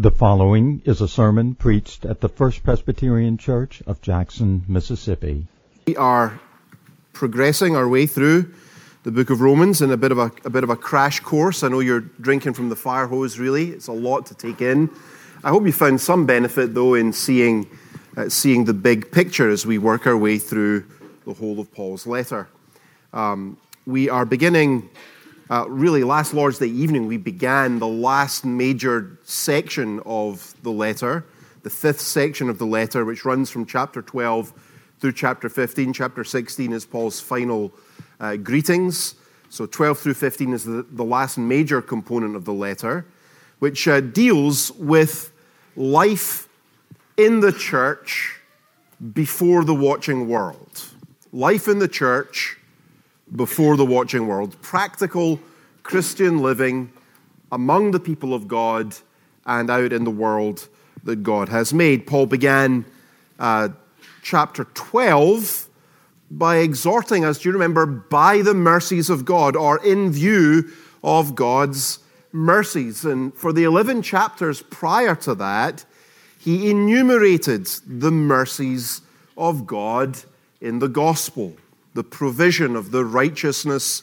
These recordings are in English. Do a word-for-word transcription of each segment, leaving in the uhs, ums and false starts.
The following is a sermon preached at the First Presbyterian Church of Jackson, Mississippi. We are progressing our way through the Book of Romans in a bit of a, a bit of a crash course. I know you're drinking from the fire hose, really. It's a lot to take in. I hope you found some benefit, though, in seeing, uh, seeing the big picture as we work our way through the whole of Paul's letter. Um, we are beginning... Uh, really, last Lord's Day evening, we began the last major section of the letter, the fifth section of the letter, which runs from chapter twelve through chapter fifteen. Chapter sixteen is Paul's final uh, greetings. So twelve through fifteen is the, the last major component of the letter, which uh, deals with life in the church before the watching world. Life in the church before the watching world, practical Christian living among the people of God and out in the world that God has made. Paul began uh, chapter twelve by exhorting us, do you remember, by the mercies of God, or in view of God's mercies. And for the eleven chapters prior to that, he enumerated the mercies of God in the gospel, the provision of the righteousness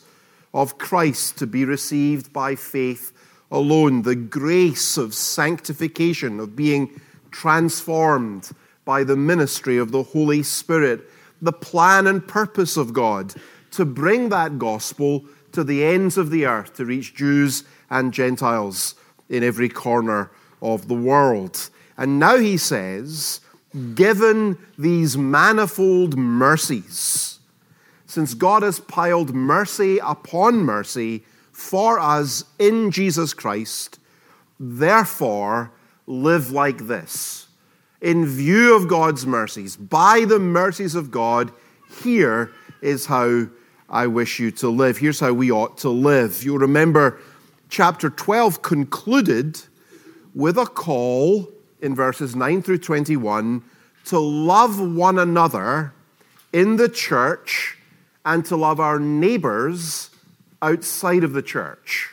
of Christ to be received by faith alone, the grace of sanctification, of being transformed by the ministry of the Holy Spirit, the plan and purpose of God to bring that gospel to the ends of the earth, to reach Jews and Gentiles in every corner of the world. And now he says, given these manifold mercies, since God has piled mercy upon mercy for us in Jesus Christ, therefore live like this. In view of God's mercies, by the mercies of God, here is how I wish you to live. Here's how we ought to live. You'll remember chapter twelve concluded with a call in verses nine through twenty-one to love one another in the church and to love our neighbors outside of the church.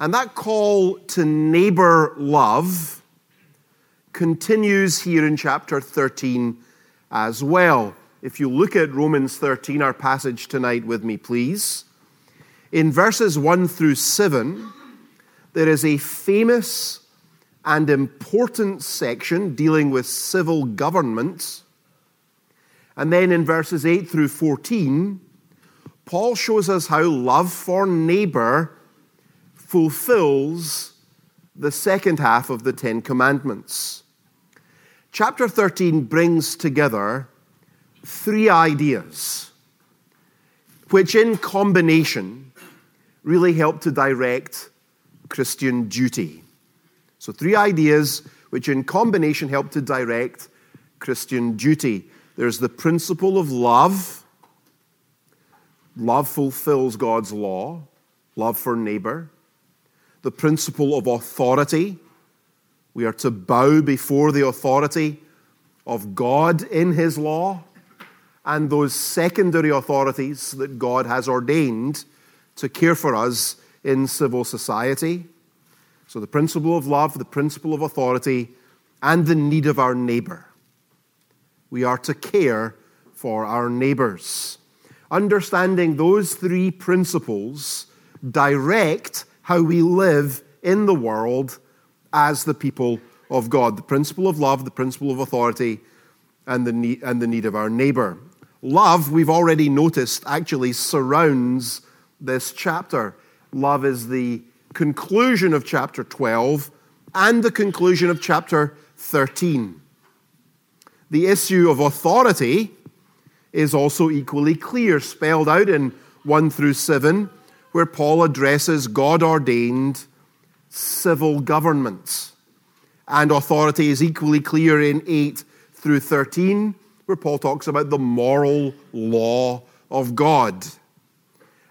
And that call to neighbor love continues here in chapter thirteen as well. If you look at Romans thirteen, our passage tonight with me, please. In verses one through seven, there is a famous and important section dealing with civil government. And then in verses eight through fourteen, Paul shows us how love for neighbor fulfills the second half of the Ten Commandments. Chapter thirteen brings together three ideas, which in combination really help to direct Christian duty. So three ideas which in combination help to direct Christian duty. There's the principle of love. Love fulfills God's law. Love for neighbor. The principle of authority. We are to bow before the authority of God in his law and those secondary authorities that God has ordained to care for us in civil society. So the principle of love, the principle of authority, and the need of our neighbor. We are to care for our neighbors. Understanding those three principles direct how we live in the world as the people of God. The principle of love, the principle of authority, and the need, and the need of our neighbor. Love, we've already noticed, actually surrounds this chapter. Love is the conclusion of chapter twelve and the conclusion of chapter thirteen. The issue of authority is also equally clear, spelled out in one through seven, where Paul addresses God-ordained civil governments. And authority is equally clear in eight through thirteen, where Paul talks about the moral law of God.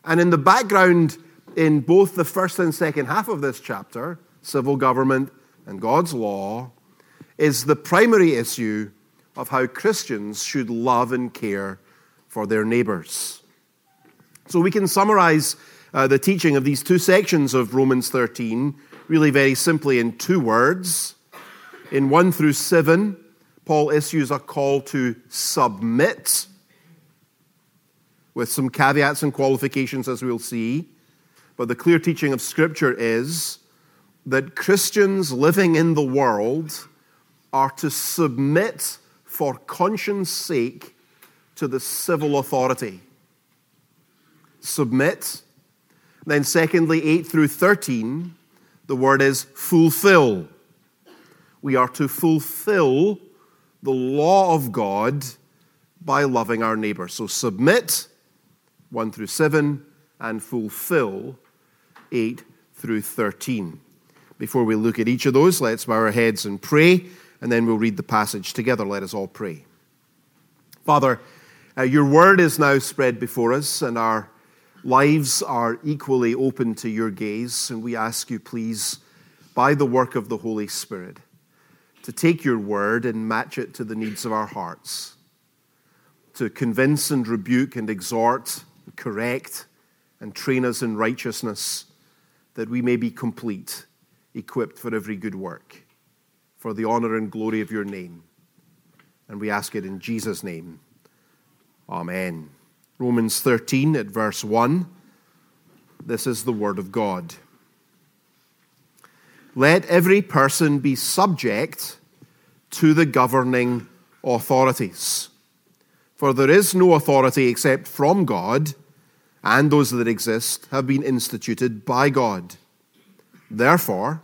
And in the background, in both the first and second half of this chapter, civil government and God's law, is the primary issue of how Christians should love and care for their neighbors. So we can summarize uh, the teaching of these two sections of Romans thirteen really very simply in two words. In one through seven, Paul issues a call to submit, with some caveats and qualifications, as we'll see. But the clear teaching of Scripture is that Christians living in the world are to submit for conscience' sake to the civil authority. Submit. Then secondly, eight through thirteen, the word is fulfill. We are to fulfill the law of God by loving our neighbor. So submit, one through seven, and fulfill, eight through thirteen. Before we look at each of those, let's bow our heads and pray, and then we'll read the passage together. Let us all pray. Father, uh, your word is now spread before us, and our lives are equally open to your gaze, and we ask you, please, by the work of the Holy Spirit, to take your word and match it to the needs of our hearts, to convince and rebuke and exhort, and correct, and train us in righteousness, that we may be complete, equipped for every good work, for the honor and glory of your name. And we ask it in Jesus' name. Amen. Romans thirteen at verse one. This is the word of God. Let every person be subject to the governing authorities. For there is no authority except from God, and those that exist have been instituted by God. Therefore,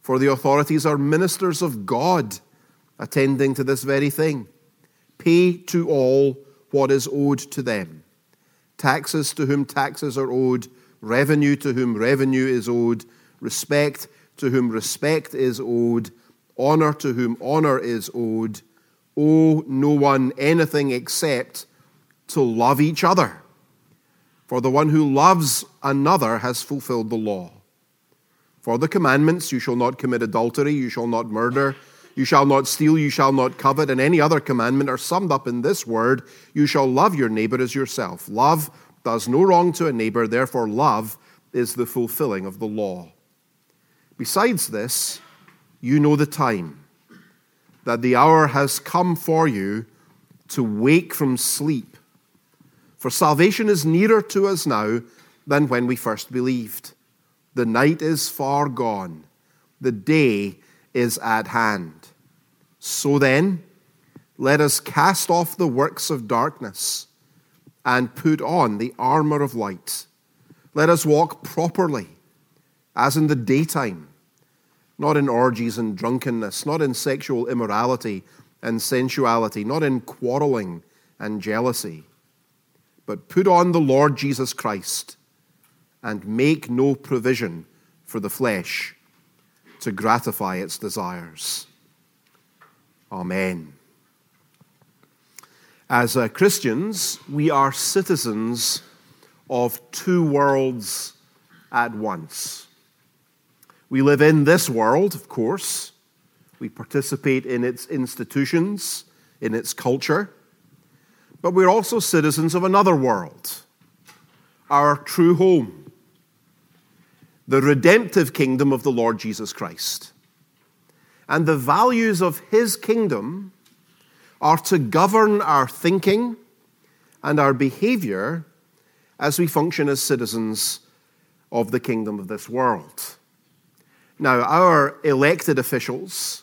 For the authorities are ministers of God, attending to this very thing. Pay to all what is owed to them. Taxes to whom taxes are owed, revenue to whom revenue is owed, respect to whom respect is owed, honor to whom honor is owed. Owe no one anything except to love each other. For the one who loves another has fulfilled the law. For the commandments, you shall not commit adultery, you shall not murder, you shall not steal, you shall not covet, and any other commandment are summed up in this word, you shall love your neighbor as yourself. Love does no wrong to a neighbor, therefore love is the fulfilling of the law. Besides this, you know the time, that the hour has come for you to wake from sleep. For salvation is nearer to us now than when we first believed. The night is far gone. The day is at hand. So then, let us cast off the works of darkness and put on the armor of light. Let us walk properly, as in the daytime, not in orgies and drunkenness, not in sexual immorality and sensuality, not in quarreling and jealousy, but put on the Lord Jesus Christ and make no provision for the flesh to gratify its desires. Amen. As uh, Christians, we are citizens of two worlds at once. We live in this world, of course. We participate in its institutions, in its culture. But we're also citizens of another world, our true home, the redemptive kingdom of the Lord Jesus Christ. And the values of his kingdom are to govern our thinking and our behavior as we function as citizens of the kingdom of this world. Now, our elected officials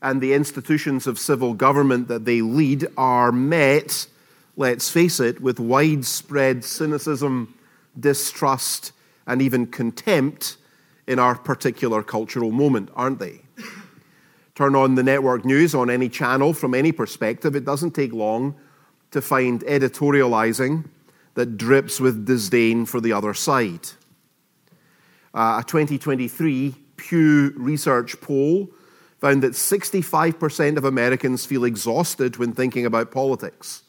and the institutions of civil government that they lead are met, let's face it, with widespread cynicism, distrust, and even contempt in our particular cultural moment, aren't they? Turn on the network news on any channel from any perspective, it doesn't take long to find editorializing that drips with disdain for the other side. Uh, a twenty twenty-three Pew Research poll found that sixty-five percent of Americans feel exhausted when thinking about politics,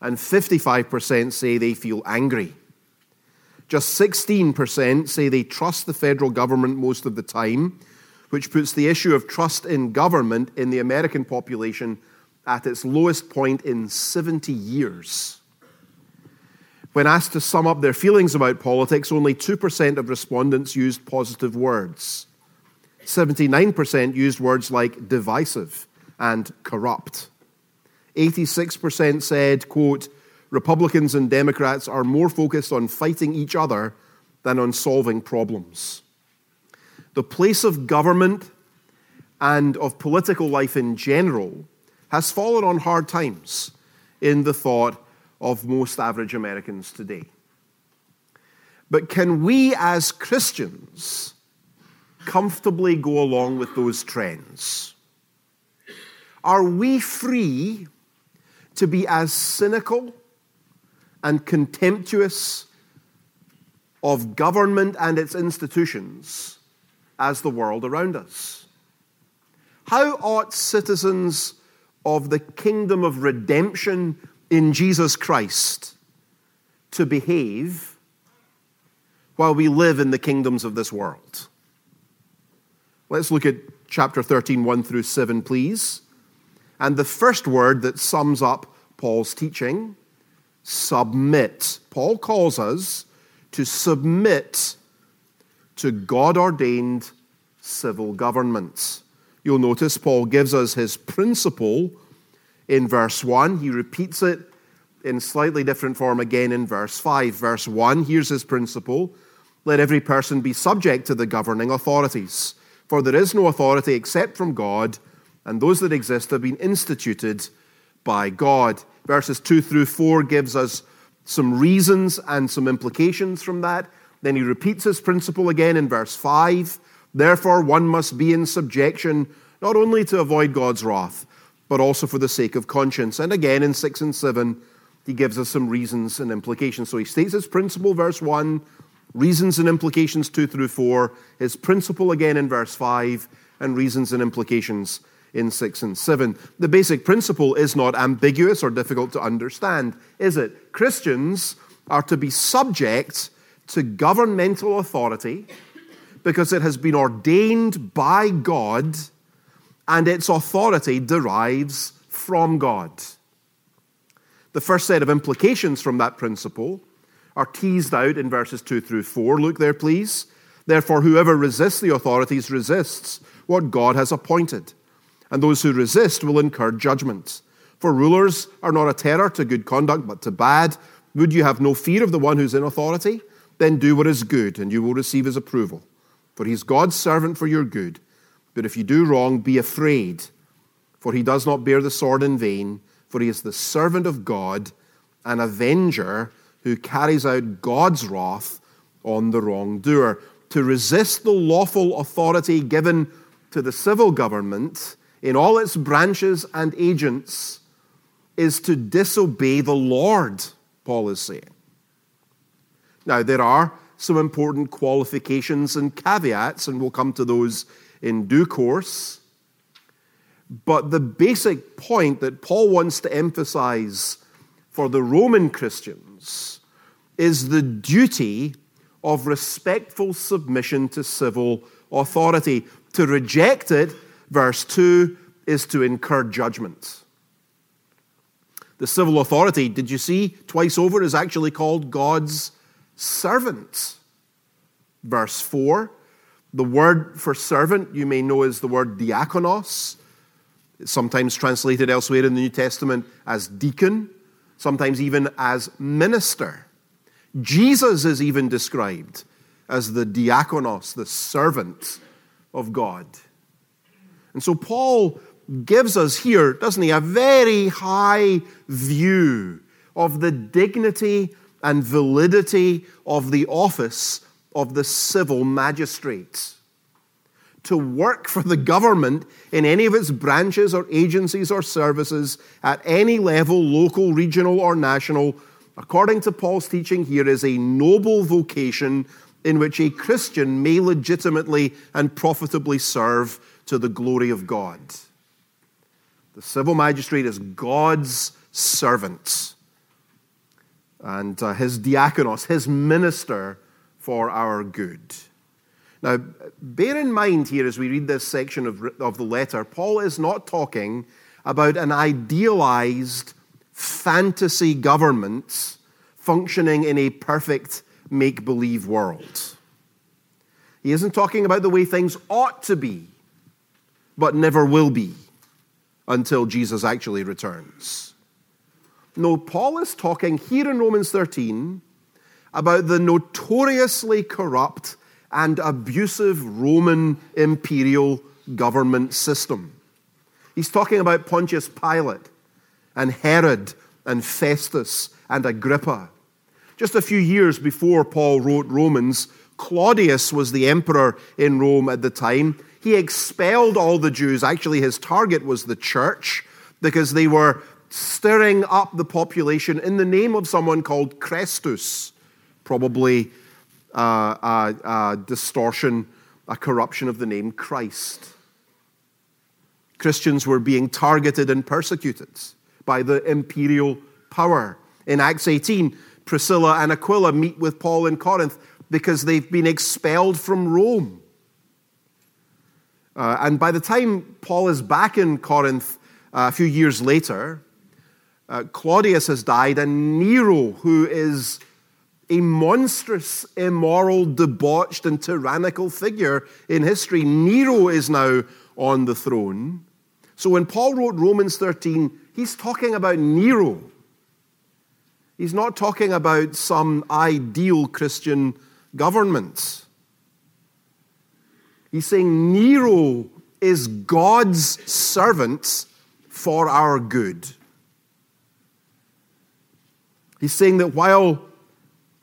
and fifty-five percent say they feel angry. Just sixteen percent say they trust the federal government most of the time, which puts the issue of trust in government in the American population at its lowest point in seventy years. When asked to sum up their feelings about politics, only two percent of respondents used positive words. seventy-nine percent used words like divisive and corrupt. eighty-six percent said, quote, Republicans and Democrats are more focused on fighting each other than on solving problems. The place of government and of political life in general has fallen on hard times in the thought of most average Americans today. But can we as Christians comfortably go along with those trends? Are we free to be as cynical and contemptuous of government and its institutions as the world around us? How ought citizens of the kingdom of redemption in Jesus Christ to behave while we live in the kingdoms of this world? Let's look at chapter thirteen, one through seven, please. And the first word that sums up Paul's teaching, submit. Paul calls us to submit to God-ordained civil governments. You'll notice Paul gives us his principle in verse one. He repeats it in slightly different form again in verse five. Verse one, here's his principle. Let every person be subject to the governing authorities, for there is no authority except from God, and those that exist have been instituted by God. Verses two through four gives us some reasons and some implications from that. Then he repeats his principle again in verse five. Therefore, one must be in subjection, not only to avoid God's wrath, but also for the sake of conscience. And again, in six and seven, he gives us some reasons and implications. So he states his principle, verse one, reasons and implications two through four, his principle again in verse five, and reasons and implications in six and seven. The basic principle is not ambiguous or difficult to understand, is it? Christians are to be subject to governmental authority because it has been ordained by God and its authority derives from God. The first set of implications from that principle are teased out in verses two through four. Look there, please. Therefore, whoever resists the authorities resists what God has appointed, and those who resist will incur judgment. For rulers are not a terror to good conduct, but to bad. Would you have no fear of the one who's in authority? Then do what is good, and you will receive his approval. For he's God's servant for your good. But if you do wrong, be afraid, for he does not bear the sword in vain, for he is the servant of God, an avenger who carries out God's wrath on the wrongdoer. To resist the lawful authority given to the civil government in all its branches and agents is to disobey the Lord, Paul is saying. Now, there are some important qualifications and caveats, and we'll come to those in due course. But the basic point that Paul wants to emphasize for the Roman Christians is the duty of respectful submission to civil authority. To reject it, verse two, is to incur judgment. The civil authority, did you see, twice over is actually called God's servant. Verse four, the word for servant you may know is the word diakonos. It's sometimes translated elsewhere in the New Testament as deacon, sometimes even as minister. Jesus is even described as the diakonos, the servant of God. And so Paul gives us here, doesn't he, a very high view of the dignity and validity of the office of the civil magistrate. To work for the government in any of its branches or agencies or services at any level, local, regional, or national, according to Paul's teaching here, is a noble vocation in which a Christian may legitimately and profitably serve to the glory of God. The civil magistrate is God's servant and uh, his diakonos, his minister for our good. Now, bear in mind here as we read this section of, of the letter, Paul is not talking about an idealized fantasy government functioning in a perfect make-believe world. He isn't talking about the way things ought to be, but never will be until Jesus actually returns. No, Paul is talking here in Romans thirteen about the notoriously corrupt and abusive Roman imperial government system. He's talking about Pontius Pilate and Herod and Festus and Agrippa. Just a few years before Paul wrote Romans, Claudius was the emperor in Rome at the time. He expelled all the Jews. Actually, his target was the church because they were stirring up the population in the name of someone called Crestus, probably A uh, uh, uh, distortion, a corruption of the name Christ. Christians were being targeted and persecuted by the imperial power. In Acts eighteen, Priscilla and Aquila meet with Paul in Corinth because they've been expelled from Rome. Uh, and by the time Paul is back in Corinth uh, a few years later, uh, Claudius has died, and Nero, who is a monstrous, immoral, debauched, and tyrannical figure in history, Nero is now on the throne. So when Paul wrote Romans thirteen, he's talking about Nero. He's not talking about some ideal Christian government. He's saying Nero is God's servant for our good. He's saying that while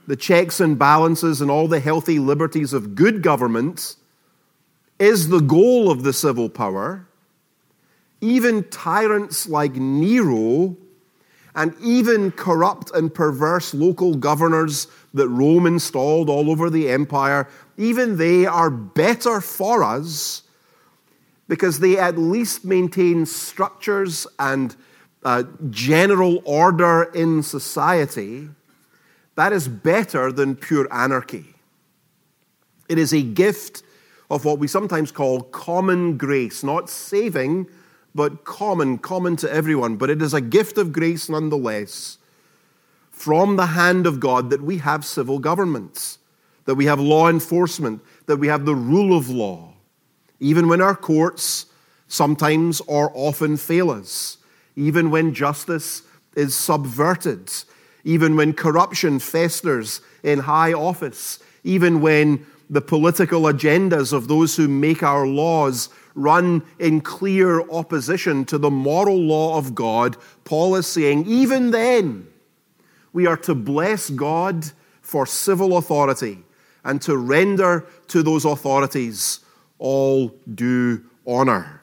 the checks and balances and all the healthy liberties of good government is the goal of the civil power, even tyrants like Nero and even corrupt and perverse local governors that Rome installed all over the empire, even they are better for us because they at least maintain structures and uh, general order in society. That is better than pure anarchy. It is a gift of what we sometimes call common grace, not saving, but common, common to everyone. But it is a gift of grace nonetheless from the hand of God that we have civil governments, that we have law enforcement, that we have the rule of law, even when our courts sometimes or often fail us, even when justice is subverted, even when corruption festers in high office, even when the political agendas of those who make our laws run in clear opposition to the moral law of God, Paul is saying, even then, we are to bless God for civil authority and to render to those authorities all due honor.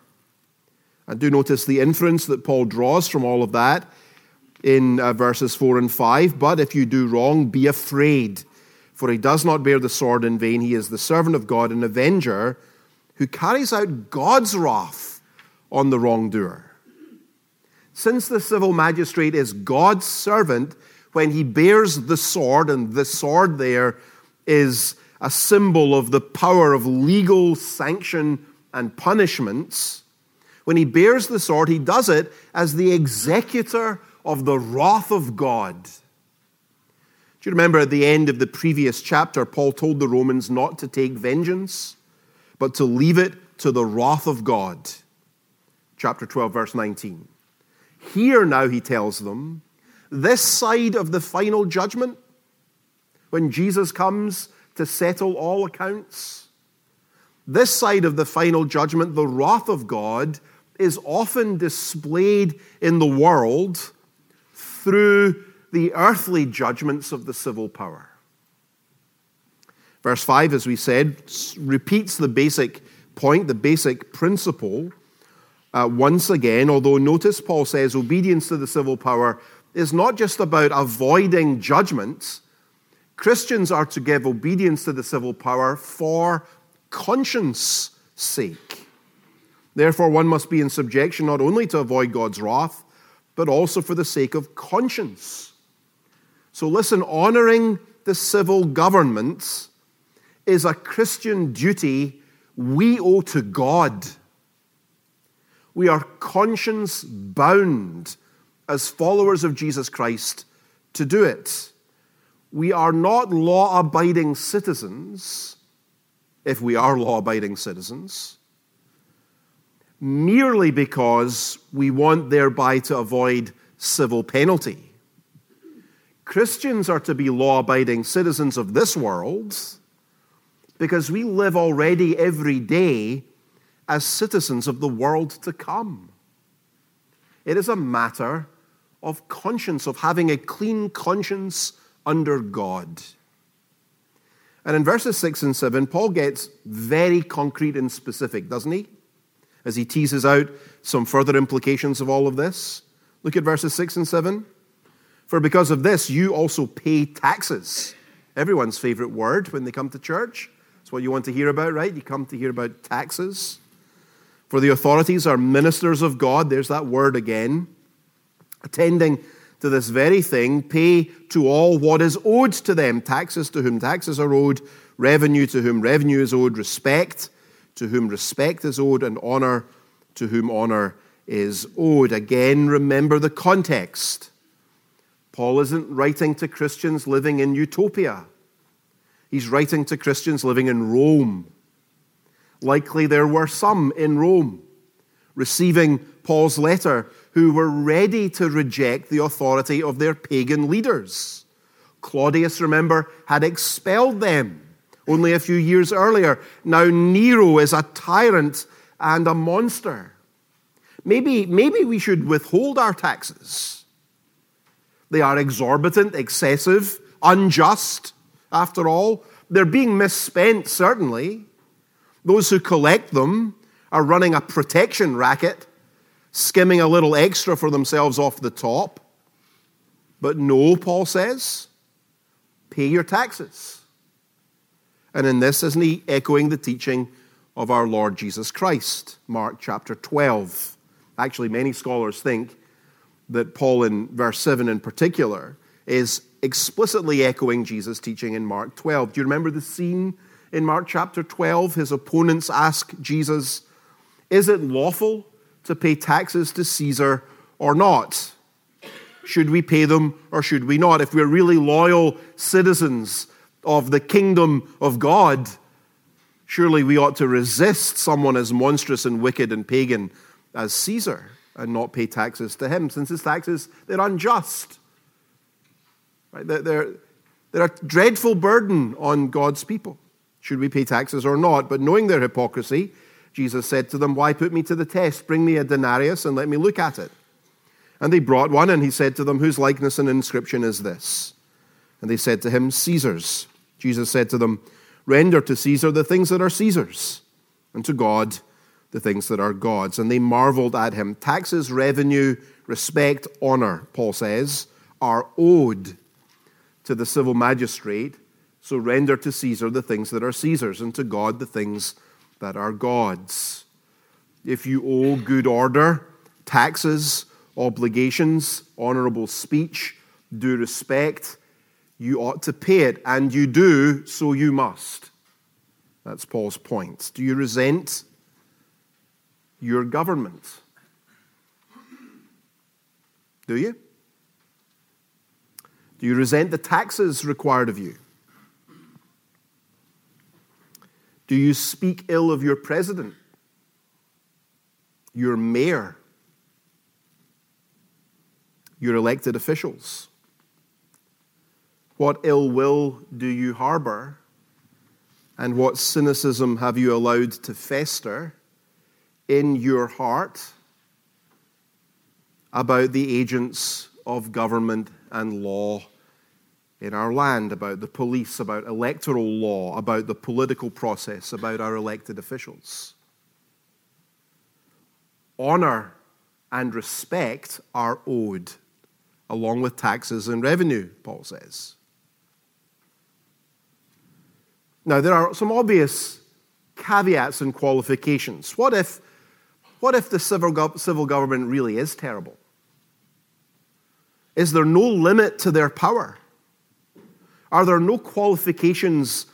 And do notice the inference that Paul draws from all of that in uh, verses four and five, but if you do wrong, be afraid, for he does not bear the sword in vain. He is the servant of God, an avenger, who carries out God's wrath on the wrongdoer. Since the civil magistrate is God's servant, when he bears the sword, and the sword there is a symbol of the power of legal sanction and punishments, when he bears the sword, he does it as the executor of the wrath of God. Do you remember at the end of the previous chapter, Paul told the Romans not to take vengeance, but to leave it to the wrath of God? Chapter twelve, verse nineteen. Here now he tells them, this side of the final judgment, when Jesus comes to settle all accounts, This side of the final judgment, the wrath of God is often displayed in the world through the earthly judgments of the civil power. Verse five, as we said, repeats the basic point, the basic principle. Uh, once again, although notice Paul says obedience to the civil power is not just about avoiding judgments. Christians are to give obedience to the civil power for conscience sake. Therefore, one must be in subjection not only to avoid God's wrath, but also for the sake of conscience. So listen, honoring the civil governments is a Christian duty we owe to God. We are conscience-bound as followers of Jesus Christ to do it. We are not law-abiding citizens, if we are law-abiding citizens, merely because we want thereby to avoid civil penalty. Christians are to be law-abiding citizens of this world because we live already every day as citizens of the world to come. It is a matter of conscience, of having a clean conscience under God. And in verses six and seven, Paul gets very concrete and specific, doesn't he? As he teases out some further implications of all of this. Look at verses six and seven. For because of this, you also pay taxes. Everyone's favorite word when they come to church. It's what you want to hear about, right? You come to hear about taxes. For the authorities are ministers of God. There's that word again. Attending to this very thing, pay to all what is owed to them. Taxes to whom taxes are owed. Revenue to whom revenue is owed. Respect to whom respect is owed. And honor to whom honor is owed. Again, remember the context. Paul isn't writing to Christians living in utopia. He's writing to Christians living in Rome. Likely there were some in Rome receiving Paul's letter who were ready to reject the authority of their pagan leaders. Claudius, remember, had expelled them only a few years earlier. Now Nero is a tyrant and a monster. Maybe, maybe we should withhold our taxes. They are exorbitant, excessive, unjust. After all, they're being misspent, certainly. Those who collect them are running a protection racket, skimming a little extra for themselves off the top. But no, Paul says, pay your taxes. And in this, isn't he echoing the teaching of our Lord Jesus Christ? Mark chapter twelve. Actually, many scholars think that Paul, in verse seven in particular, is explicitly echoing Jesus' teaching in Mark twelve. Do you remember the scene in Mark chapter twelve? His opponents ask Jesus, is it lawful to pay taxes to Caesar or not? Should we pay them or should we not? If we're really loyal citizens of the kingdom of God, surely we ought to resist someone as monstrous and wicked and pagan as Caesar and not pay taxes to him, since his taxes, they're unjust. Right? They're, they're a dreadful burden on God's people. Should we pay taxes or not? But knowing their hypocrisy, Jesus said to them, why put me to the test? Bring me a denarius and let me look at it. And they brought one, and he said to them, whose likeness and inscription is this? And they said to him, Caesar's. Jesus said to them, render to Caesar the things that are Caesar's, and to God the things that are God's. And they marveled at him. Taxes, revenue, respect, honor, Paul says, are owed to the civil magistrate, so render to Caesar the things that are Caesar's, and to God the things that are God's. If you owe good order, taxes, obligations, honorable speech, due respect, you ought to pay it, and you do, so you must. That's Paul's point. Do you resent your government? Do you? Do you resent the taxes required of you? Do you speak ill of your president, your mayor, your elected officials? What ill will do you harbor And what cynicism have you allowed to fester in your heart about the agents of government and law in our land, about the police, about electoral law, about the political process, about our elected officials? Honor and respect are owed, along with taxes and revenue, Paul says. Now, there are some obvious caveats and qualifications. What if, what if the civil, gov- civil government really is terrible? Is there no limit to their power? Are there no qualifications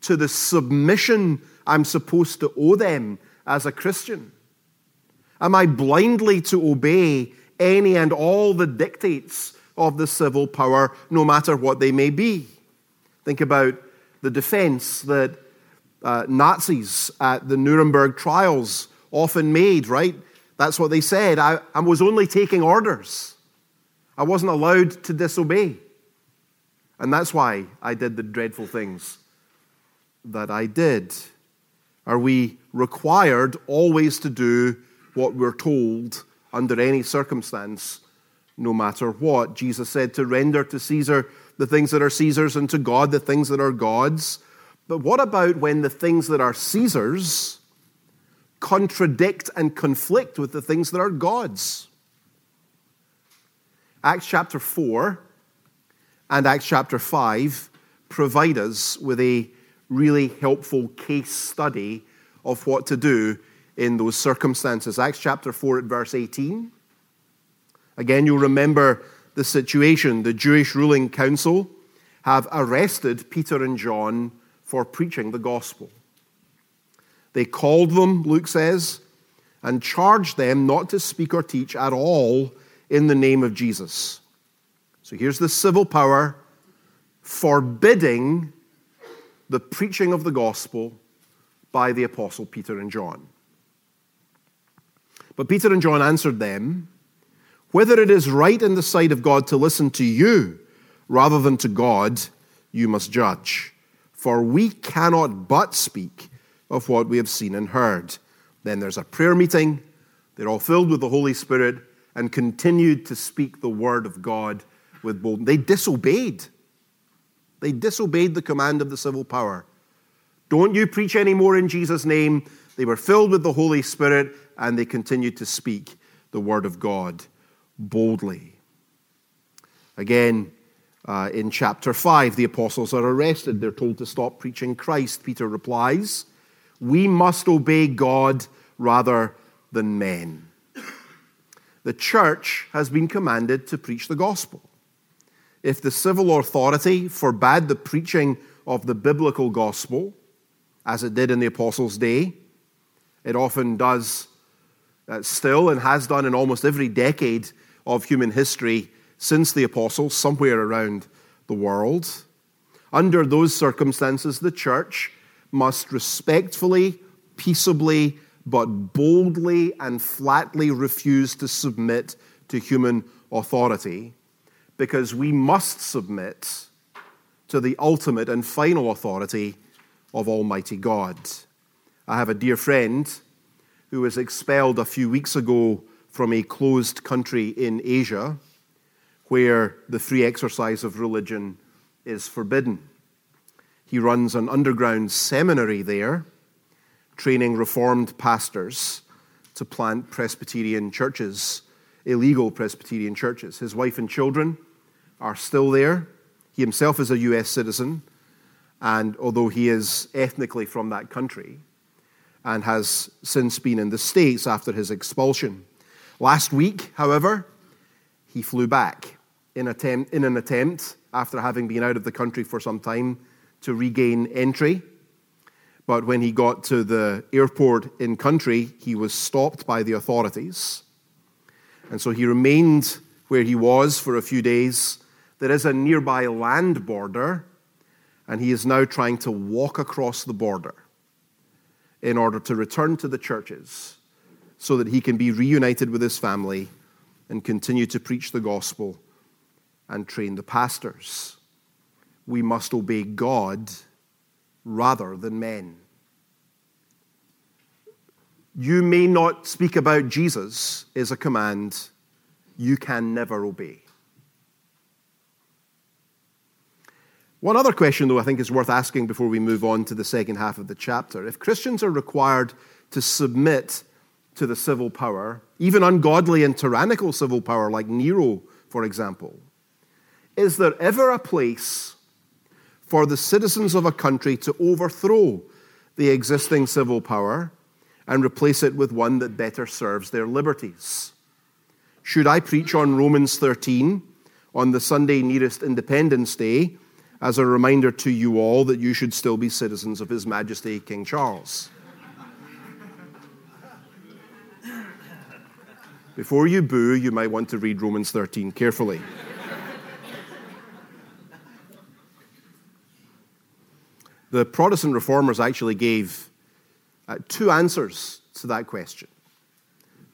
to the submission I'm supposed to owe them as a Christian? Am I blindly to obey any and all the dictates of the civil power, no matter what they may be? Think about the defense that uh, Nazis at the Nuremberg trials often made, right? That's what they said. I, I was only taking orders. I wasn't allowed to disobey. And that's why I did the dreadful things that I did. Are we required always to do what we're told under any circumstance, no matter what? Jesus said to render to Caesar the things that are Caesar's and to God the things that are God's. But what about when the things that are Caesar's contradict and conflict with the things that are God's? Acts chapter four and Acts chapter five provide us with a really helpful case study of what to do in those circumstances. Acts chapter four at verse eighteen. Again, you'll remember the situation. The Jewish ruling council have arrested Peter and John for preaching the gospel. They called them, Luke says, and charged them not to speak or teach at all in the name of Jesus. So here's the civil power forbidding the preaching of the gospel by the apostle Peter and John. But Peter and John answered them, "Whether it is right in the sight of God to listen to you rather than to God, you must judge. For we cannot but speak of what we have seen and heard." Then there's a prayer meeting. They're all filled with the Holy Spirit and continued to speak the word of God with boldness. They disobeyed. They disobeyed the command of the civil power. Don't you preach anymore in Jesus' name. They were filled with the Holy Spirit, and they continued to speak the word of God boldly. Again, uh, in chapter five, the apostles are arrested. They're told to stop preaching Christ. Peter replies, "We must obey God rather than men." The church has been commanded to preach the gospel. If the civil authority forbade the preaching of the biblical gospel, as it did in the apostles' day, it often does uh, still and has done in almost every decade of human history since the apostles, somewhere around the world. Under those circumstances, the church must respectfully, peaceably, but boldly and flatly refuse to submit to human authority, because we must submit to the ultimate and final authority of Almighty God. I have a dear friend who was expelled a few weeks ago from a closed country in Asia where the free exercise of religion is forbidden. He runs an underground seminary there, training Reformed pastors to plant Presbyterian churches, illegal Presbyterian churches. His wife and children are still there. He himself is a U S citizen, and although he is ethnically from that country, and has since been in the States after his expulsion. Last week, however, he flew back in, attempt, in an attempt, after having been out of the country for some time, to regain entry. But when he got to the airport in country, he was stopped by the authorities. And so he remained where he was for a few days. There is a nearby land border, and he is now trying to walk across the border in order to return to the churches so that he can be reunited with his family and continue to preach the gospel and train the pastors. We must obey God rather than men. You may not speak about Jesus is a command you can never obey. One other question, though, I think is worth asking before we move on to the second half of the chapter. If Christians are required to submit to the civil power, even ungodly and tyrannical civil power like Nero, for example, is there ever a place for the citizens of a country to overthrow the existing civil power and replace it with one that better serves their liberties? Should I preach on Romans thirteen on the Sunday nearest Independence Day as a reminder to you all that you should still be citizens of His Majesty King Charles? Before you boo, you might want to read Romans thirteen carefully. The Protestant reformers actually gave uh, two answers to that question.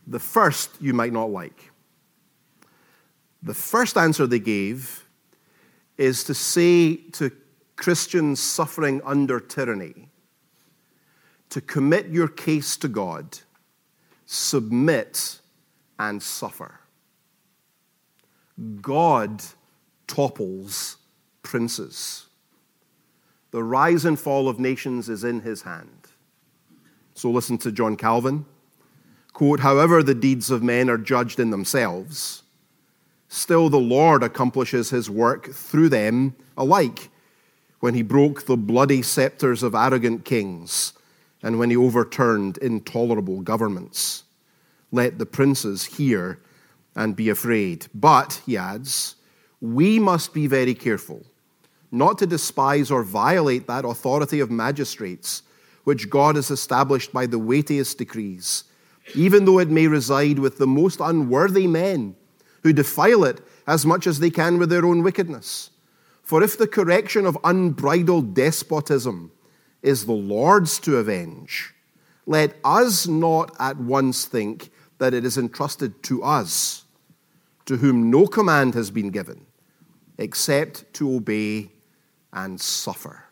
The first you might not like. The first answer they gave is to say to Christians suffering under tyranny, to commit your case to God, submit and suffer. God topples princes. The rise and fall of nations is in His hand. So listen to John Calvin. Quote, "However the deeds of men are judged in themselves, still the Lord accomplishes His work through them alike when He broke the bloody scepters of arrogant kings and when He overturned intolerable governments. Let the princes hear and be afraid. But," he adds, "we must be very careful not to despise or violate that authority of magistrates which God has established by the weightiest decrees, even though it may reside with the most unworthy men who defile it as much as they can with their own wickedness. For if the correction of unbridled despotism is the Lord's to avenge, let us not at once think that it is entrusted to us, to whom no command has been given, except to obey and suffer."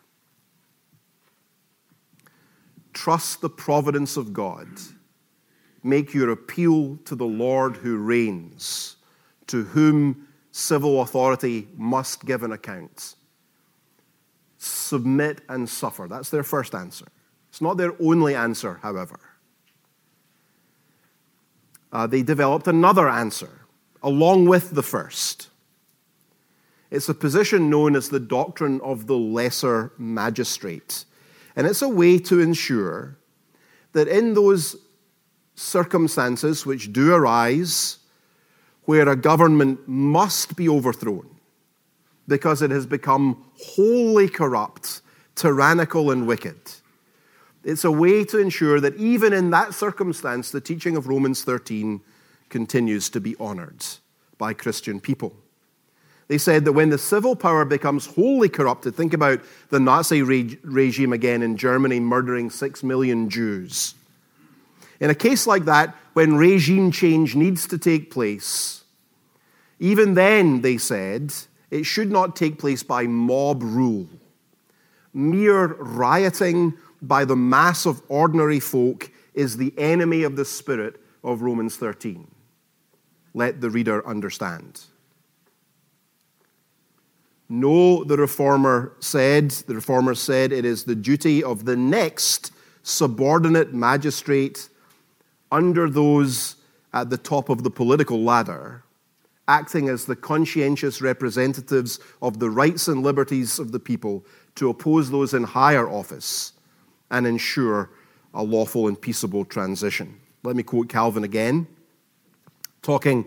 Trust the providence of God. Make your appeal to the Lord who reigns, to whom civil authority must give an account. Submit and suffer. That's their first answer. It's not their only answer, however. Uh, they developed another answer, along with the first. It's a position known as the doctrine of the lesser magistrate. And it's a way to ensure that in those circumstances which do arise, where a government must be overthrown because it has become wholly corrupt, tyrannical, and wicked, it's a way to ensure that even in that circumstance, the teaching of Romans thirteen continues to be honored by Christian people. They said that when the civil power becomes wholly corrupted, think about the Nazi re- regime again in Germany murdering six million Jews. In a case like that, when regime change needs to take place, even then, they said, it should not take place by mob rule. Mere rioting by the mass of ordinary folk is the enemy of the spirit of Romans thirteen. Let the reader understand. No, the reformer said, the reformer said, it is the duty of the next subordinate magistrate under those at the top of the political ladder, acting as the conscientious representatives of the rights and liberties of the people, to oppose those in higher office and ensure a lawful and peaceable transition. Let me quote Calvin again, talking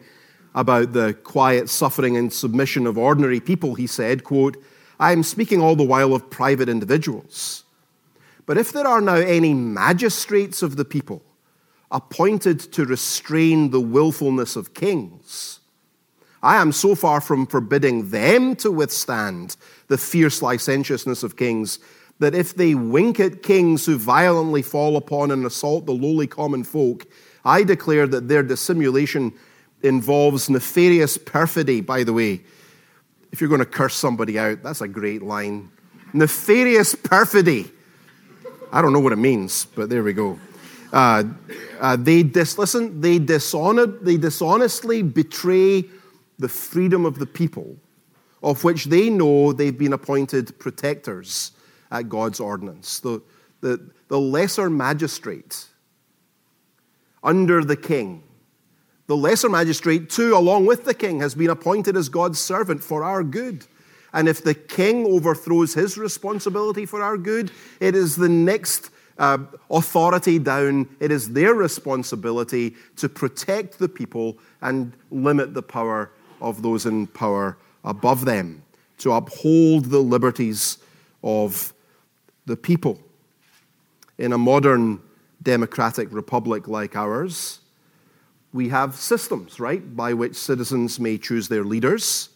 about the quiet suffering and submission of ordinary people. He said, quote, "I am speaking all the while of private individuals. But if there are now any magistrates of the people appointed to restrain the willfulness of kings, I am so far from forbidding them to withstand the fierce licentiousness of kings, that if they wink at kings who violently fall upon and assault the lowly common folk, I declare that their dissimulation involves nefarious perfidy." By the way, if you're going to curse somebody out, that's a great line. Nefarious perfidy I don't know what it means, but there we go. Uh, uh, they dis- listen. They dishonored. They dishonestly betray the freedom of the people, of which they know they've been appointed protectors at God's ordinance. The the, the lesser magistrate under the king, the lesser magistrate too, along with the king, has been appointed as God's servant for our good. And if the king overthrows his responsibility for our good, it is the next uh, authority down. It is their responsibility to protect the people and limit the power of those in power above them, to uphold the liberties of the people. In a modern democratic republic like ours, we have systems, right, by which citizens may choose their leaders,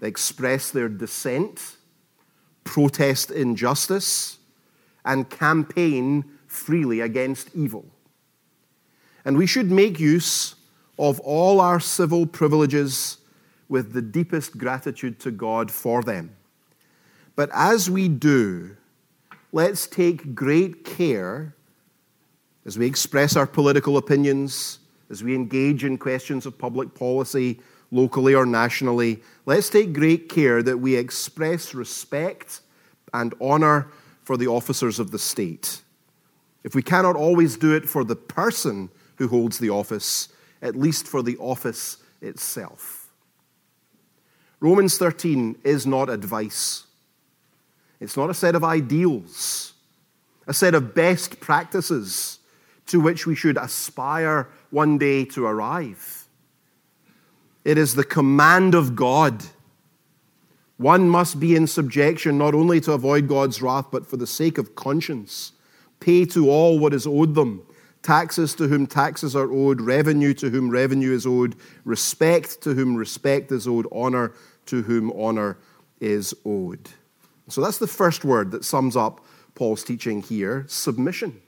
express their dissent, protest injustice, and campaign freely against evil. And we should make use of all our civil privileges with the deepest gratitude to God for them. But as we do, let's take great care as we express our political opinions, as we engage in questions of public policy, locally or nationally, let's take great care that we express respect and honor for the officers of the state. If we cannot always do it for the person who holds the office, at least for the office itself. Romans thirteen is not advice. It's not a set of ideals, a set of best practices to which we should aspire one day to arrive. It is the command of God. One must be in subjection not only to avoid God's wrath, but for the sake of conscience. Pay to all what is owed them. Taxes to whom taxes are owed. Revenue to whom revenue is owed. Respect to whom respect is owed. Honor to whom honor is owed. So that's the first word that sums up Paul's teaching here, submission.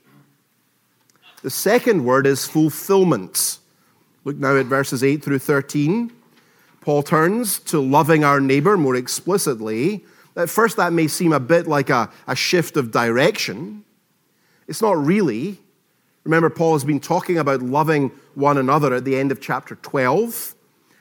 The second word is fulfillment. Look now at verses eight through thirteen. Paul turns to loving our neighbor more explicitly. At first, that may seem a bit like a, a shift of direction. It's not really. Remember, Paul has been talking about loving one another at the end of chapter twelve,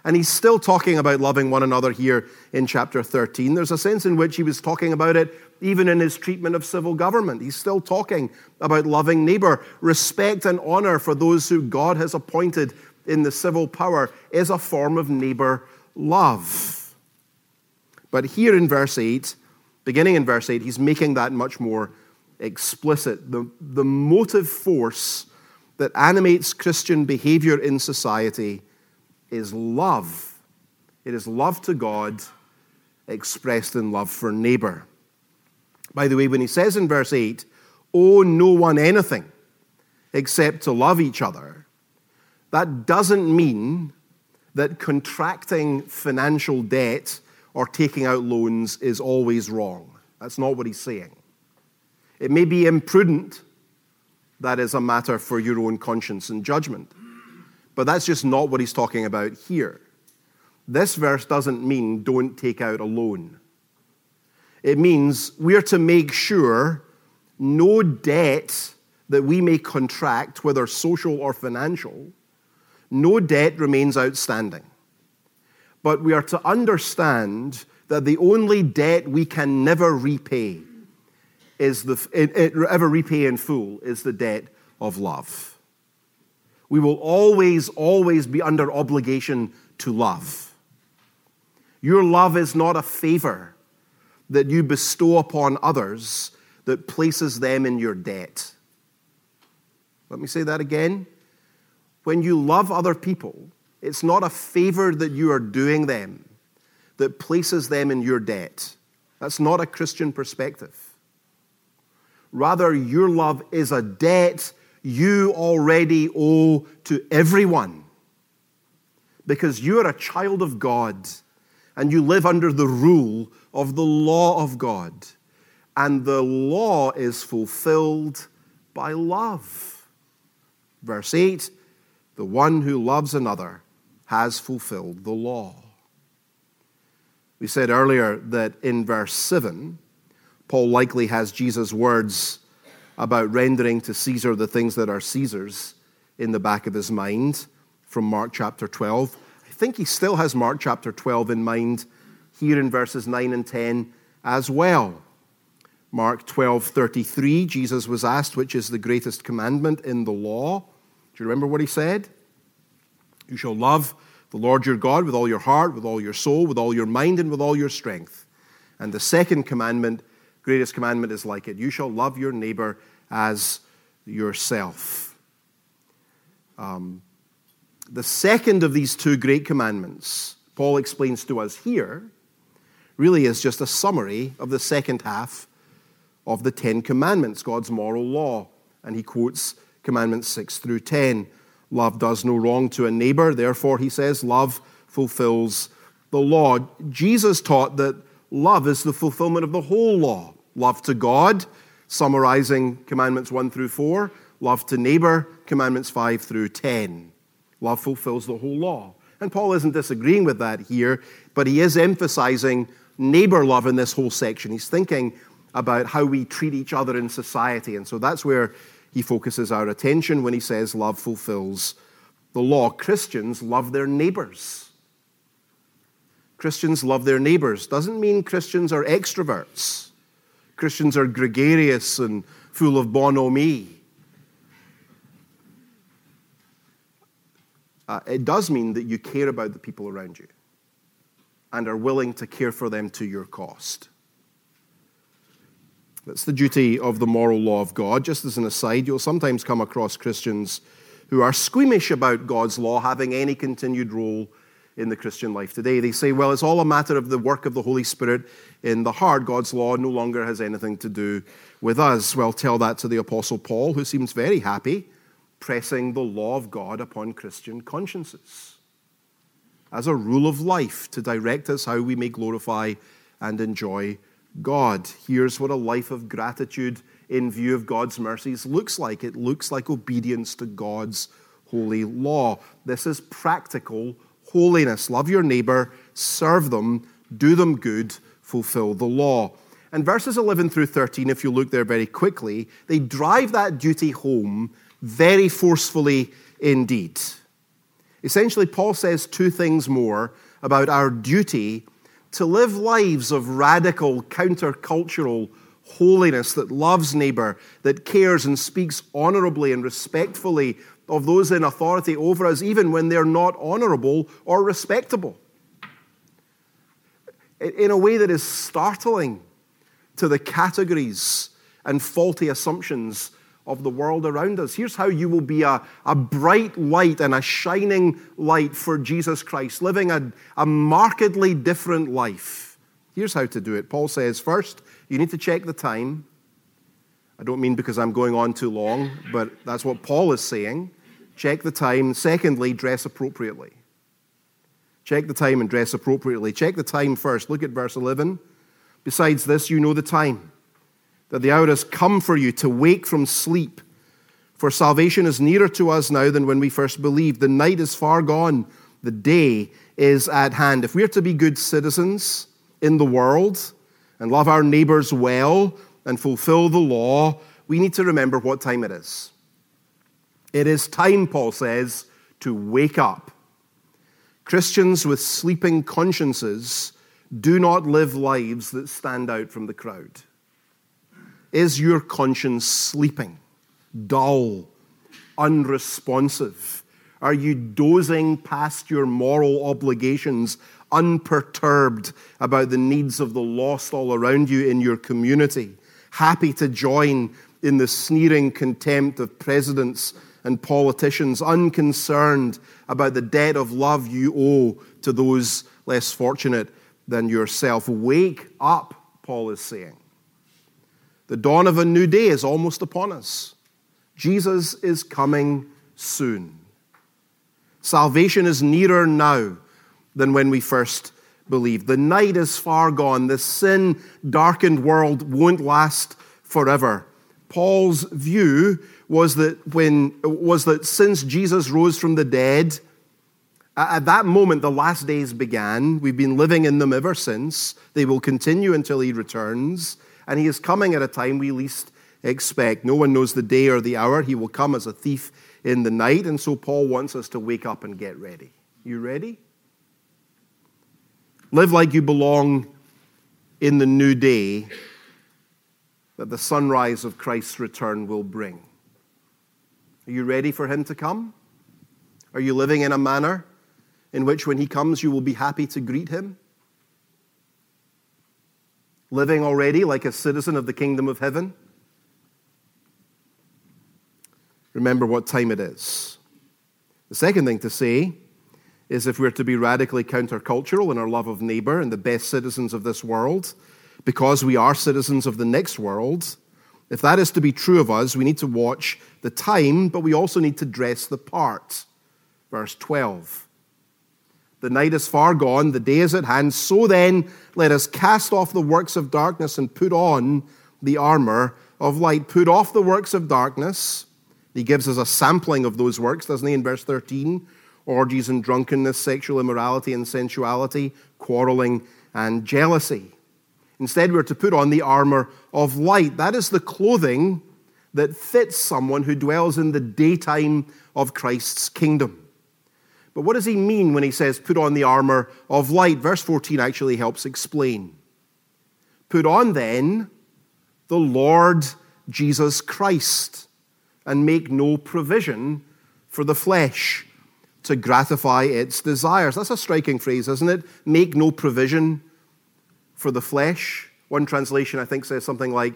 and he's still talking about loving one another here in chapter thirteen. There's a sense in which he was talking about it even in his treatment of civil government. He's still talking about loving neighbor. Respect and honor for those who God has appointed in the civil power is a form of neighbor love. But here in verse eight, beginning in verse eight, he's making that much more explicit. The, the motive force that animates Christian behavior in society is love. It is love to God expressed in love for neighbor. By the way, when he says in verse eight, owe no one anything except to love each other, that doesn't mean that contracting financial debt or taking out loans is always wrong. That's not what he's saying. It may be imprudent. That is a matter for your own conscience and judgment. But that's just not what he's talking about here. This verse doesn't mean don't take out a loan. It means we're to make sure no debt that we may contract, whether social or financial, no debt remains outstanding. But we are to understand that the only debt we can never repay is the it, it, ever repay in full is the debt of love. We will always, always be under obligation to love. Your love is not a favor that you bestow upon others that places them in your debt. Let me say that again. When you love other people, it's not a favor that you are doing them that places them in your debt. That's not a Christian perspective. Rather, your love is a debt you already owe to everyone because you are a child of God and you live under the rule of the law of God. And the law is fulfilled by love. Verse eight, the one who loves another has fulfilled the law. We said earlier that in verse seven, Paul likely has Jesus' words about rendering to Caesar the things that are Caesar's in the back of his mind from Mark chapter twelve. I think he still has Mark chapter twelve in mind here in verses nine and ten as well. Mark twelve thirty-three, Jesus was asked, which is the greatest commandment in the law? Do you remember what he said? You shall love the Lord your God with all your heart, with all your soul, with all your mind, and with all your strength. And the second commandment, greatest commandment, is like it. You shall love your neighbor as yourself. Um, the second of these two great commandments, Paul explains to us here, really is just a summary of the second half of the Ten Commandments, God's moral law. And he quotes Commandments six through ten. Love does no wrong to a neighbor. Therefore, he says, love fulfills the law. Jesus taught that love is the fulfillment of the whole law. Love to God, summarizing Commandments one through four. Love to neighbor, Commandments five through ten. Love fulfills the whole law. And Paul isn't disagreeing with that here, but he is emphasizing neighbor love in this whole section. He's thinking about how we treat each other in society. And so that's where he focuses our attention when he says love fulfills the law. Christians love their neighbors. Christians love their neighbors. Doesn't mean Christians are extroverts. Christians are gregarious and full of bonhomie. Uh, it does mean that you care about the people around you and are willing to care for them to your cost. That's the duty of the moral law of God. Just as an aside, you'll sometimes come across Christians who are squeamish about God's law having any continued role in the Christian life today. They say, well, it's all a matter of the work of the Holy Spirit in the heart. God's law no longer has anything to do with us. Well, tell that to the Apostle Paul, who seems very happy pressing the law of God upon Christian consciences as a rule of life to direct us how we may glorify and enjoy God. Here's what a life of gratitude in view of God's mercies looks like. It looks like obedience to God's holy law. This is practical holiness. Love your neighbor, serve them, do them good, fulfill the law. And verses eleven through thirteen, if you look there very quickly, they drive that duty home very forcefully indeed. Essentially, Paul says two things more about our duty to live lives of radical, countercultural holiness that loves neighbor, that cares and speaks honorably and respectfully of those in authority over us, even when they're not honorable or respectable. In a way that is startling to the categories and faulty assumptions of the world around us. Here's how you will be a, a bright light and a shining light for Jesus Christ, living a, a markedly different life. Here's how to do it. Paul says, first, you need to check the time. I don't mean because I'm going on too long, but that's what Paul is saying. Check the time. Secondly, dress appropriately. Check the time and dress appropriately. Check the time first. Look at verse eleven. Besides this, you know the time, that the hour has come for you to wake from sleep. For salvation is nearer to us now than when we first believed. The night is far gone. The day is at hand. If we are to be good citizens in the world and love our neighbors well and fulfill the law, we need to remember what time it is. It is time, Paul says, to wake up. Christians with sleeping consciences do not live lives that stand out from the crowd. Is your conscience sleeping, dull, unresponsive? Are you dozing past your moral obligations, unperturbed about the needs of the lost all around you in your community, happy to join in the sneering contempt of presidents and politicians, unconcerned about the debt of love you owe to those less fortunate than yourself? Wake up, Paul is saying. The dawn of a new day is almost upon us. Jesus is coming soon. Salvation is nearer now than when we first believed. The night is far gone. The sin-darkened world won't last forever. Paul's view was that when was that since Jesus rose from the dead, at that moment the last days began. We've been living in them ever since. They will continue until he returns. And he is coming at a time we least expect. No one knows the day or the hour. He will come as a thief in the night. And so Paul wants us to wake up and get ready. You ready? Live like you belong in the new day that the sunrise of Christ's return will bring. Are you ready for him to come? Are you living in a manner in which when he comes you will be happy to greet him? Living already like a citizen of the kingdom of heaven? Remember what time it is. The second thing to say is if we're to be radically countercultural in our love of neighbor and the best citizens of this world, because we are citizens of the next world, if that is to be true of us, we need to watch the time, but we also need to dress the part. Verse twelve, the night is far gone, the day is at hand, so then let us cast off the works of darkness and put on the armor of light. Put off the works of darkness. He gives us a sampling of those works, doesn't he, in verse thirteen? Orgies and drunkenness, sexual immorality and sensuality, quarreling and jealousy. Instead, we're to put on the armor of light. That is the clothing that fits someone who dwells in the daytime of Christ's kingdom. But what does he mean when he says, put on the armor of light? Verse fourteen actually helps explain. Put on then the Lord Jesus Christ and make no provision for the flesh to gratify its desires. That's a striking phrase, isn't it? Make no provision for the flesh. One translation, I think, says something like,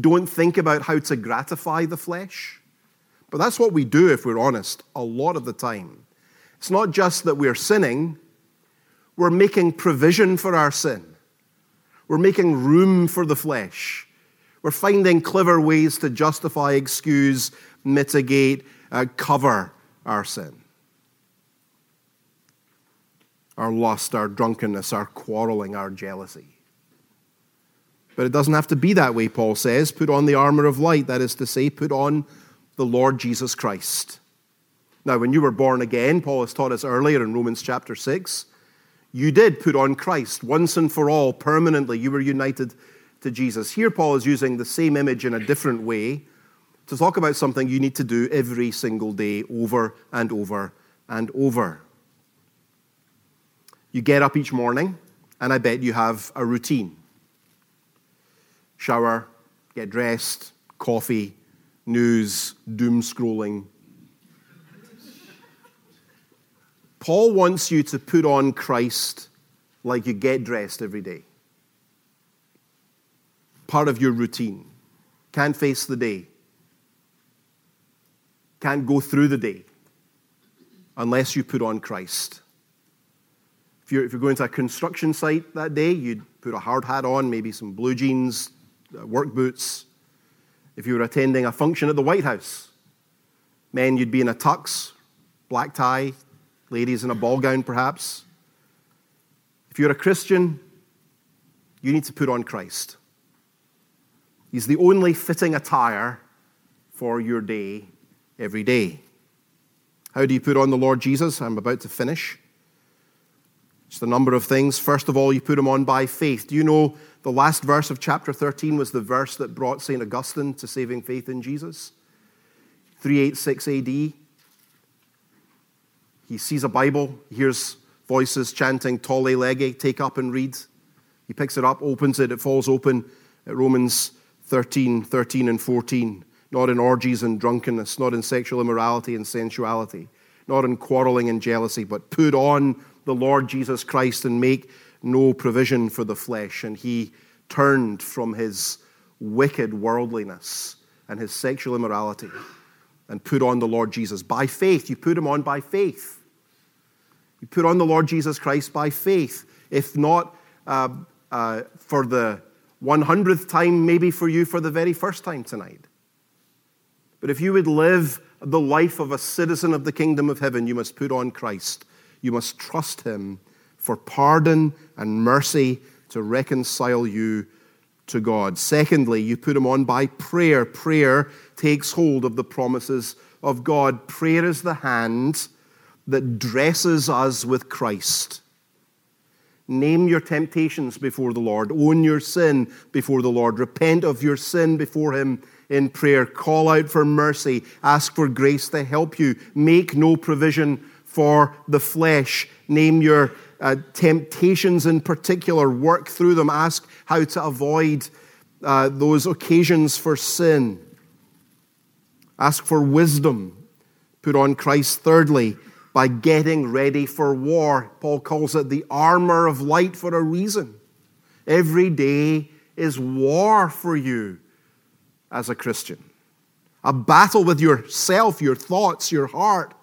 don't think about how to gratify the flesh. But that's what we do, if we're honest, a lot of the time. It's not just that we're sinning. We're making provision for our sin. We're making room for the flesh. We're finding clever ways to justify, excuse, mitigate, uh, cover our sin. Our lust, our drunkenness, our quarreling, our jealousy. But it doesn't have to be that way, Paul says. Put on the armor of light, that is to say, put on the Lord Jesus Christ. Now, when you were born again, Paul has taught us earlier in Romans chapter six, you did put on Christ once and for all, permanently. You were united to Jesus. Here, Paul is using the same image in a different way to talk about something you need to do every single day, over and over and over. You get up each morning, and I bet you have a routine. Shower, get dressed, coffee, news, doom scrolling. Paul wants you to put on Christ like you get dressed every day. Part of your routine. Can't face the day. Can't go through the day unless you put on Christ. If you're going to a construction site that day, you'd put a hard hat on, maybe some blue jeans, work boots. If you were attending a function at the White House, men, you'd be in a tux, black tie, ladies in a ball gown perhaps. If you're a Christian, you need to put on Christ. He's the only fitting attire for your day, every day. How do you put on the Lord Jesus? I'm about to finish. Just a number of things. First of all, you put him on by faith. Do you know the last verse of chapter thirteen was the verse that brought Saint Augustine to saving faith in Jesus? three eighty-six A D. He sees a Bible, hears voices chanting, Tolly lege, take up and read. He picks it up, opens it, it falls open at Romans thirteen, thirteen and fourteen. Not in orgies and drunkenness, not in sexual immorality and sensuality, not in quarreling and jealousy, but put on the Lord Jesus Christ and make no provision for the flesh. And he turned from his wicked worldliness and his sexual immorality and put on the Lord Jesus by faith. You put him on by faith. You put on the Lord Jesus Christ by faith. If not uh, uh, for the hundredth time, maybe for you for the very first time tonight. But if you would live the life of a citizen of the kingdom of heaven, you must put on Christ. You must trust him for pardon and mercy to reconcile you to God. Secondly, you put him on by prayer. Prayer takes hold of the promises of God. Prayer is the hand that dresses us with Christ. Name your temptations before the Lord. Own your sin before the Lord. Repent of your sin before him in prayer. Call out for mercy. Ask for grace to help you. Make no provision for the flesh. Name your uh, temptations in particular. Work through them. Ask how to avoid uh, those occasions for sin. Ask for wisdom. Put on Christ. Thirdly, by getting ready for war. Paul calls it the armor of light for a reason. Every day is war for you as a Christian. A battle with yourself, your thoughts, your heart.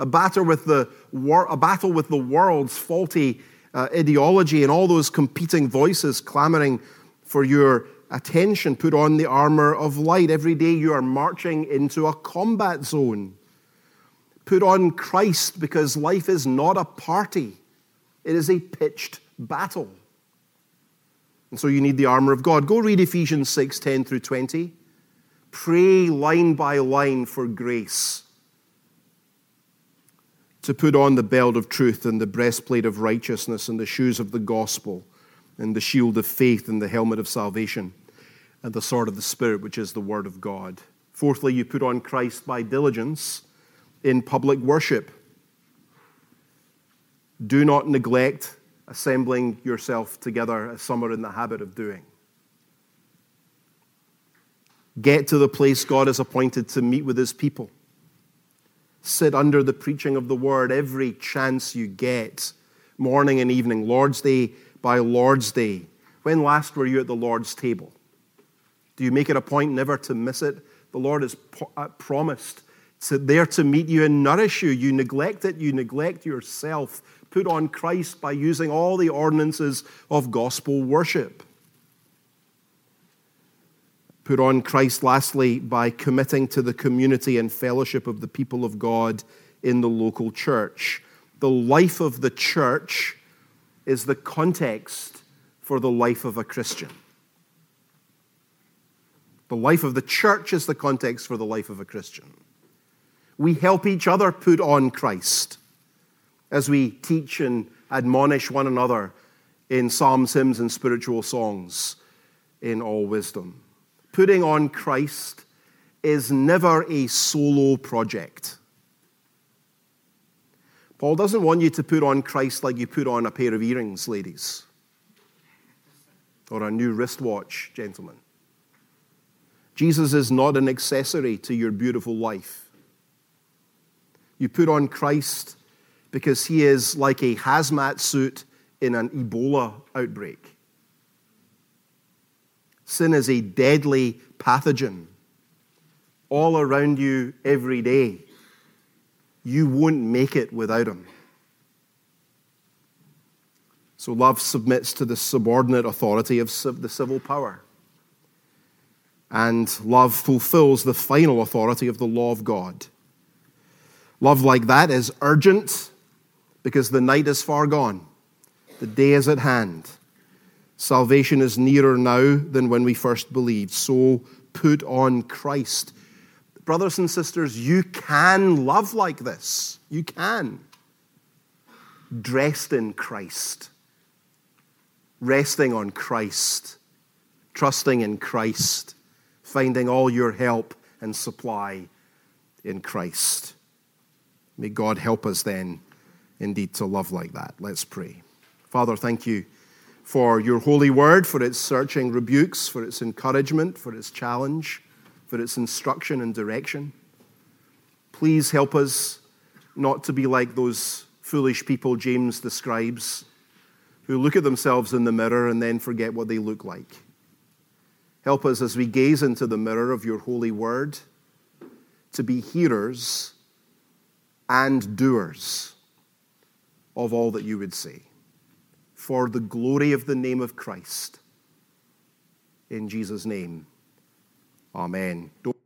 A battle with the wor- a battle with the world's faulty uh, ideology and all those competing voices clamoring for your attention. Put on the armor of light. Every day you are marching into a combat zone. Put on Christ, because life is not a party. It is a pitched battle. And so you need the armor of God. Go read Ephesians six, ten through twenty. Pray line by line for grace to put on the belt of truth and the breastplate of righteousness and the shoes of the gospel and the shield of faith and the helmet of salvation and the sword of the Spirit, which is the word of God. Fourthly, you put on Christ by diligence in public worship. Do not neglect assembling yourself together, as some are in the habit of doing. Get to the place God has appointed to meet with his people. Sit under the preaching of the word every chance you get, morning and evening, Lord's Day by Lord's Day. When last were you at the Lord's table? Do you make it a point never to miss it? The Lord has promised So there to meet you and nourish you. You neglect it, you neglect yourself. Put on Christ by using all the ordinances of gospel worship. Put on Christ, lastly, by committing to the community and fellowship of the people of God in the local church. The life of the church is the context for the life of a Christian. The life of the church is the context for the life of a Christian. We help each other put on Christ as we teach and admonish one another in psalms, hymns, and spiritual songs in all wisdom. Putting on Christ is never a solo project. Paul doesn't want you to put on Christ like you put on a pair of earrings, ladies, or a new wristwatch, gentlemen. Jesus is not an accessory to your beautiful life. You put on Christ because he is like a hazmat suit in an Ebola outbreak. Sin is a deadly pathogen all around you every day. You won't make it without him. So love submits to the subordinate authority of the civil power. And love fulfills the final authority of the law of God. Love like that is urgent because the night is far gone. The day is at hand. Salvation is nearer now than when we first believed. So put on Christ. Brothers and sisters, you can love like this. You can. Dressed in Christ. Resting on Christ. Trusting in Christ. Finding all your help and supply in Christ. May God help us then, indeed, to love like that. Let's pray. Father, thank you for your holy word, for its searching rebukes, for its encouragement, for its challenge, for its instruction and direction. Please help us not to be like those foolish people James describes, who look at themselves in the mirror and then forget what they look like. Help us as we gaze into the mirror of your holy word to be hearers and doers of all that you would say, for the glory of the name of Christ. In Jesus' name, amen. Don't